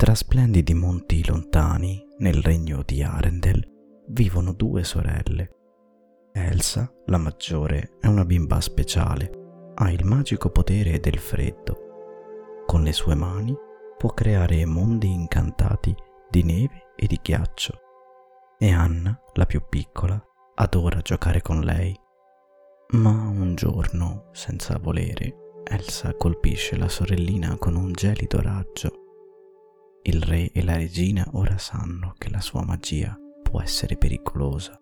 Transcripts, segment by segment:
Tra splendidi monti lontani, nel regno di Arendelle, vivono due sorelle. Elsa, la maggiore, è una bimba speciale, ha il magico potere del freddo. Con le sue mani può creare mondi incantati di neve e di ghiaccio. E Anna, la più piccola, adora giocare con lei. Ma un giorno, senza volere, Elsa colpisce la sorellina con un gelido raggio. Il re e la regina ora sanno che la sua magia può essere pericolosa.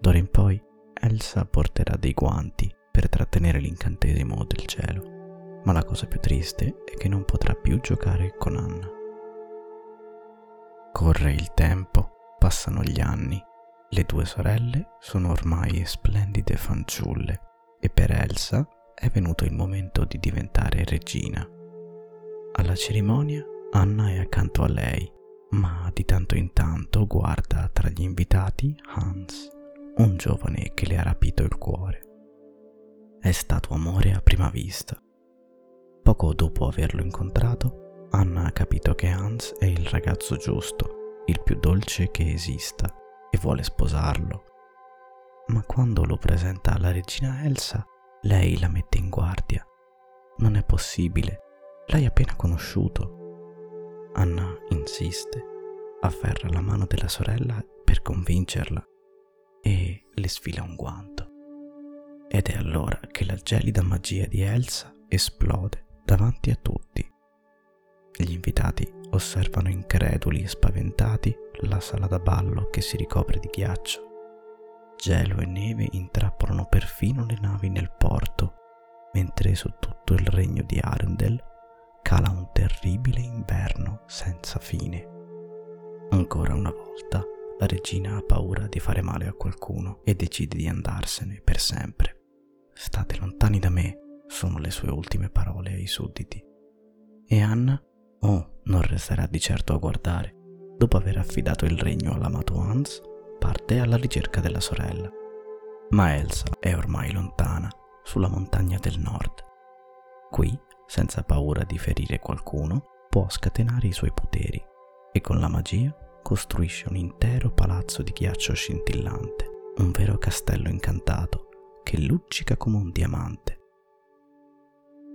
D'ora in poi Elsa porterà dei guanti per trattenere l'incantesimo del gelo, ma la cosa più triste è che non potrà più giocare con Anna. Corre il tempo, passano gli anni, le due sorelle sono ormai splendide fanciulle e per Elsa è venuto il momento di diventare regina. Alla cerimonia Anna è accanto a lei, ma di tanto in tanto guarda tra gli invitati Hans, un giovane che le ha rapito il cuore. È stato amore a prima vista. Poco dopo averlo incontrato, Anna ha capito che Hans è il ragazzo giusto, il più dolce che esista, e vuole sposarlo. Ma quando lo presenta alla regina Elsa, lei la mette in guardia. Non è possibile, l'hai appena conosciuto. Anna insiste, afferra la mano della sorella per convincerla e le sfila un guanto. Ed è allora che la gelida magia di Elsa esplode davanti a tutti. Gli invitati osservano increduli e spaventati la sala da ballo che si ricopre di ghiaccio. Gelo e neve intrappolano perfino le navi nel porto, mentre su tutto il regno di Arendelle cala un terribile inverno senza fine. Ancora una volta, la regina ha paura di fare male a qualcuno e decide di andarsene per sempre. State lontani da me, sono le sue ultime parole ai sudditi. E Anna? Oh, non resterà di certo a guardare. Dopo aver affidato il regno all'amato Hans, parte alla ricerca della sorella. Ma Elsa è ormai lontana, sulla montagna del nord. Qui, senza paura di ferire qualcuno, può scatenare i suoi poteri e con la magia costruisce un intero palazzo di ghiaccio scintillante, un vero castello incantato che luccica come un diamante.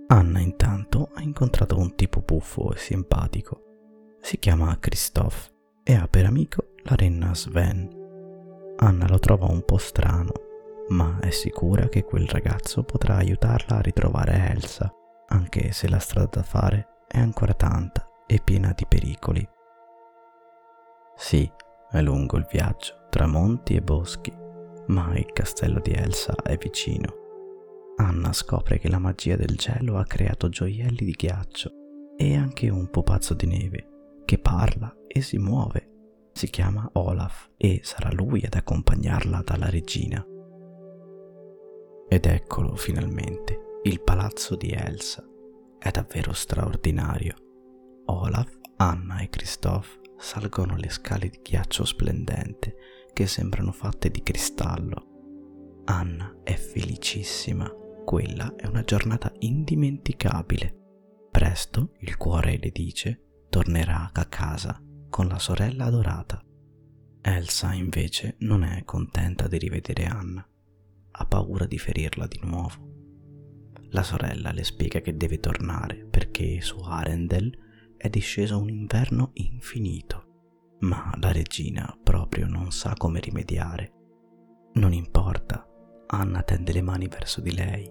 Anna intanto ha incontrato un tipo buffo e simpatico. Si chiama Kristoff e ha per amico la renna Sven. Anna lo trova un po' strano, ma è sicura che quel ragazzo potrà aiutarla a ritrovare Elsa, anche se la strada da fare è ancora tanta e piena di pericoli. Sì, è lungo il viaggio tra monti e boschi, ma il castello di Elsa è vicino. Anna scopre che la magia del gelo ha creato gioielli di ghiaccio e anche un pupazzo di neve che parla e si muove. Si chiama Olaf e sarà lui ad accompagnarla dalla regina. Ed eccolo finalmente il palazzo di Elsa. È davvero straordinario. Olaf, Anna e Kristoff salgono le scale di ghiaccio splendente che sembrano fatte di cristallo. Anna è felicissima. Quella è una giornata indimenticabile. Presto il cuore le dice tornerà a casa con la sorella adorata. Elsa invece non è contenta di rivedere Anna. Ha paura di ferirla di nuovo. La sorella le spiega che deve tornare perché su Arendelle è disceso un inverno infinito, ma la regina proprio non sa come rimediare. Non importa, Anna tende le mani verso di lei,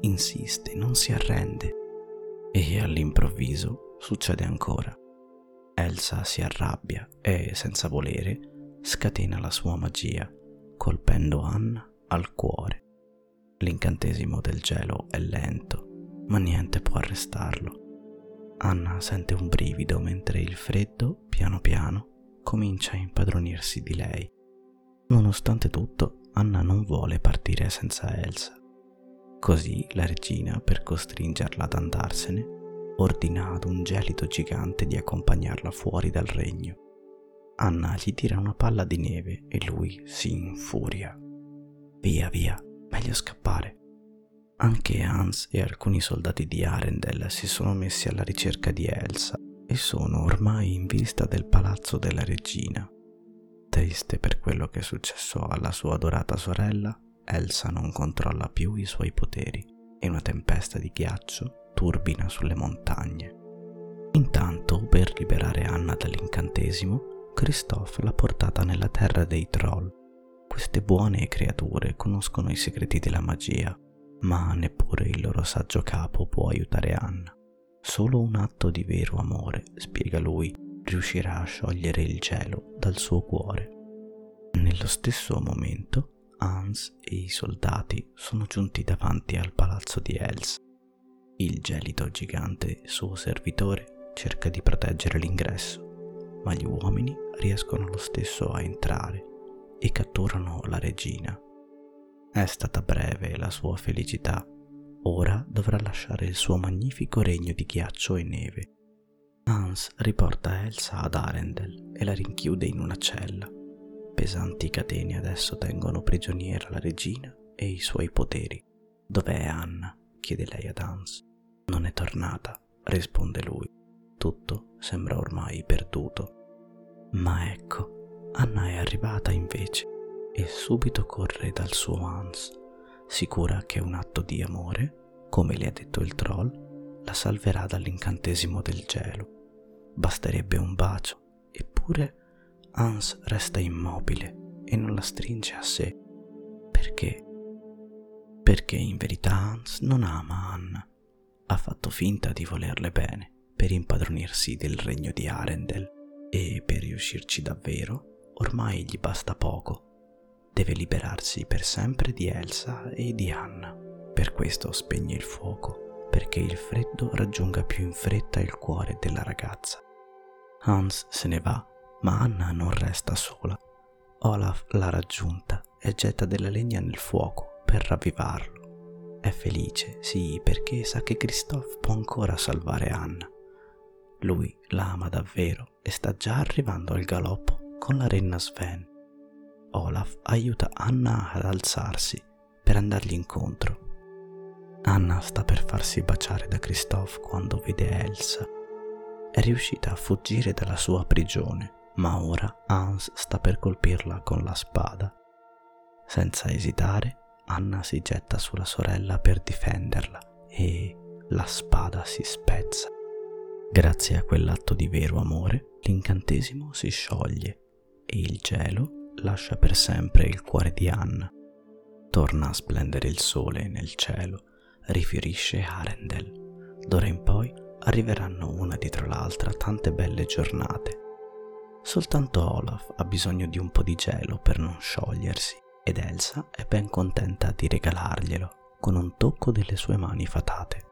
insiste, non si arrende. E all'improvviso succede ancora. Elsa si arrabbia e, senza volere, scatena la sua magia, colpendo Anna al cuore. L'incantesimo del gelo è lento, ma niente può arrestarlo. Anna sente un brivido mentre il freddo, piano piano, comincia a impadronirsi di lei. Nonostante tutto, Anna non vuole partire senza Elsa. Così la regina, per costringerla ad andarsene, ordina ad un gelido gigante di accompagnarla fuori dal regno. Anna gli tira una palla di neve e lui si infuria. Via, via! Meglio scappare. Anche Hans e alcuni soldati di Arendelle si sono messi alla ricerca di Elsa e sono ormai in vista del palazzo della regina. Triste per quello che è successo alla sua adorata sorella, Elsa non controlla più i suoi poteri e una tempesta di ghiaccio turbina sulle montagne. Intanto, per liberare Anna dall'incantesimo, Kristoff l'ha portata nella terra dei troll. Queste buone creature conoscono i segreti della magia, ma neppure il loro saggio capo può aiutare Anna. Solo un atto di vero amore, spiega lui, riuscirà a sciogliere il gelo dal suo cuore. Nello stesso momento, Hans e i soldati sono giunti davanti al palazzo di Elsa. Il gelido gigante, suo servitore, cerca di proteggere l'ingresso, ma gli uomini riescono lo stesso a entrare e catturano la regina. È stata breve la sua felicità, ora dovrà lasciare il suo magnifico regno di ghiaccio e neve. Hans riporta Elsa ad Arendelle e la rinchiude in una cella. Pesanti catene adesso tengono prigioniera la regina e i suoi poteri. Dov'è Anna? Chiede lei ad Hans. Non è tornata, risponde lui. Tutto sembra ormai perduto. Ma ecco, Anna è arrivata invece e subito corre dal suo Hans, sicura che un atto di amore, come le ha detto il troll, la salverà dall'incantesimo del gelo. Basterebbe un bacio, eppure Hans resta immobile e non la stringe a sé. Perché? Perché in verità Hans non ama Anna. Ha fatto finta di volerle bene per impadronirsi del regno di Arendelle e per riuscirci davvero ormai gli basta poco. Deve liberarsi per sempre di Elsa e di Anna. Per questo spegne il fuoco, perché il freddo raggiunga più in fretta il cuore della ragazza. Hans se ne va, ma Anna non resta sola. Olaf l'ha raggiunta e getta della legna nel fuoco per ravvivarlo. È felice, sì, perché sa che Kristoff può ancora salvare Anna. Lui la ama davvero e sta già arrivando al galoppo con la renna Sven. Olaf aiuta Anna ad alzarsi per andargli incontro. Anna sta per farsi baciare da Kristoff quando vede Elsa. È riuscita a fuggire dalla sua prigione, ma ora Hans sta per colpirla con la spada. Senza esitare, Anna si getta sulla sorella per difenderla e la spada si spezza. Grazie a quell'atto di vero amore, l'incantesimo si scioglie e il gelo lascia per sempre il cuore di Anna. Torna a splendere il sole nel cielo, rifiorisce Arendelle. D'ora in poi arriveranno una dietro l'altra tante belle giornate. Soltanto Olaf ha bisogno di un po' di gelo per non sciogliersi ed Elsa è ben contenta di regalarglielo con un tocco delle sue mani fatate.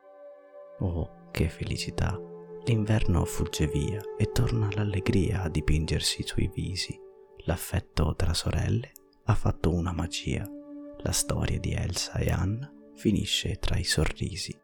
Oh, che felicità! L'inverno fugge via e torna l'allegria a dipingersi sui visi. L'affetto tra sorelle ha fatto una magia. La storia di Elsa e Anna finisce tra i sorrisi.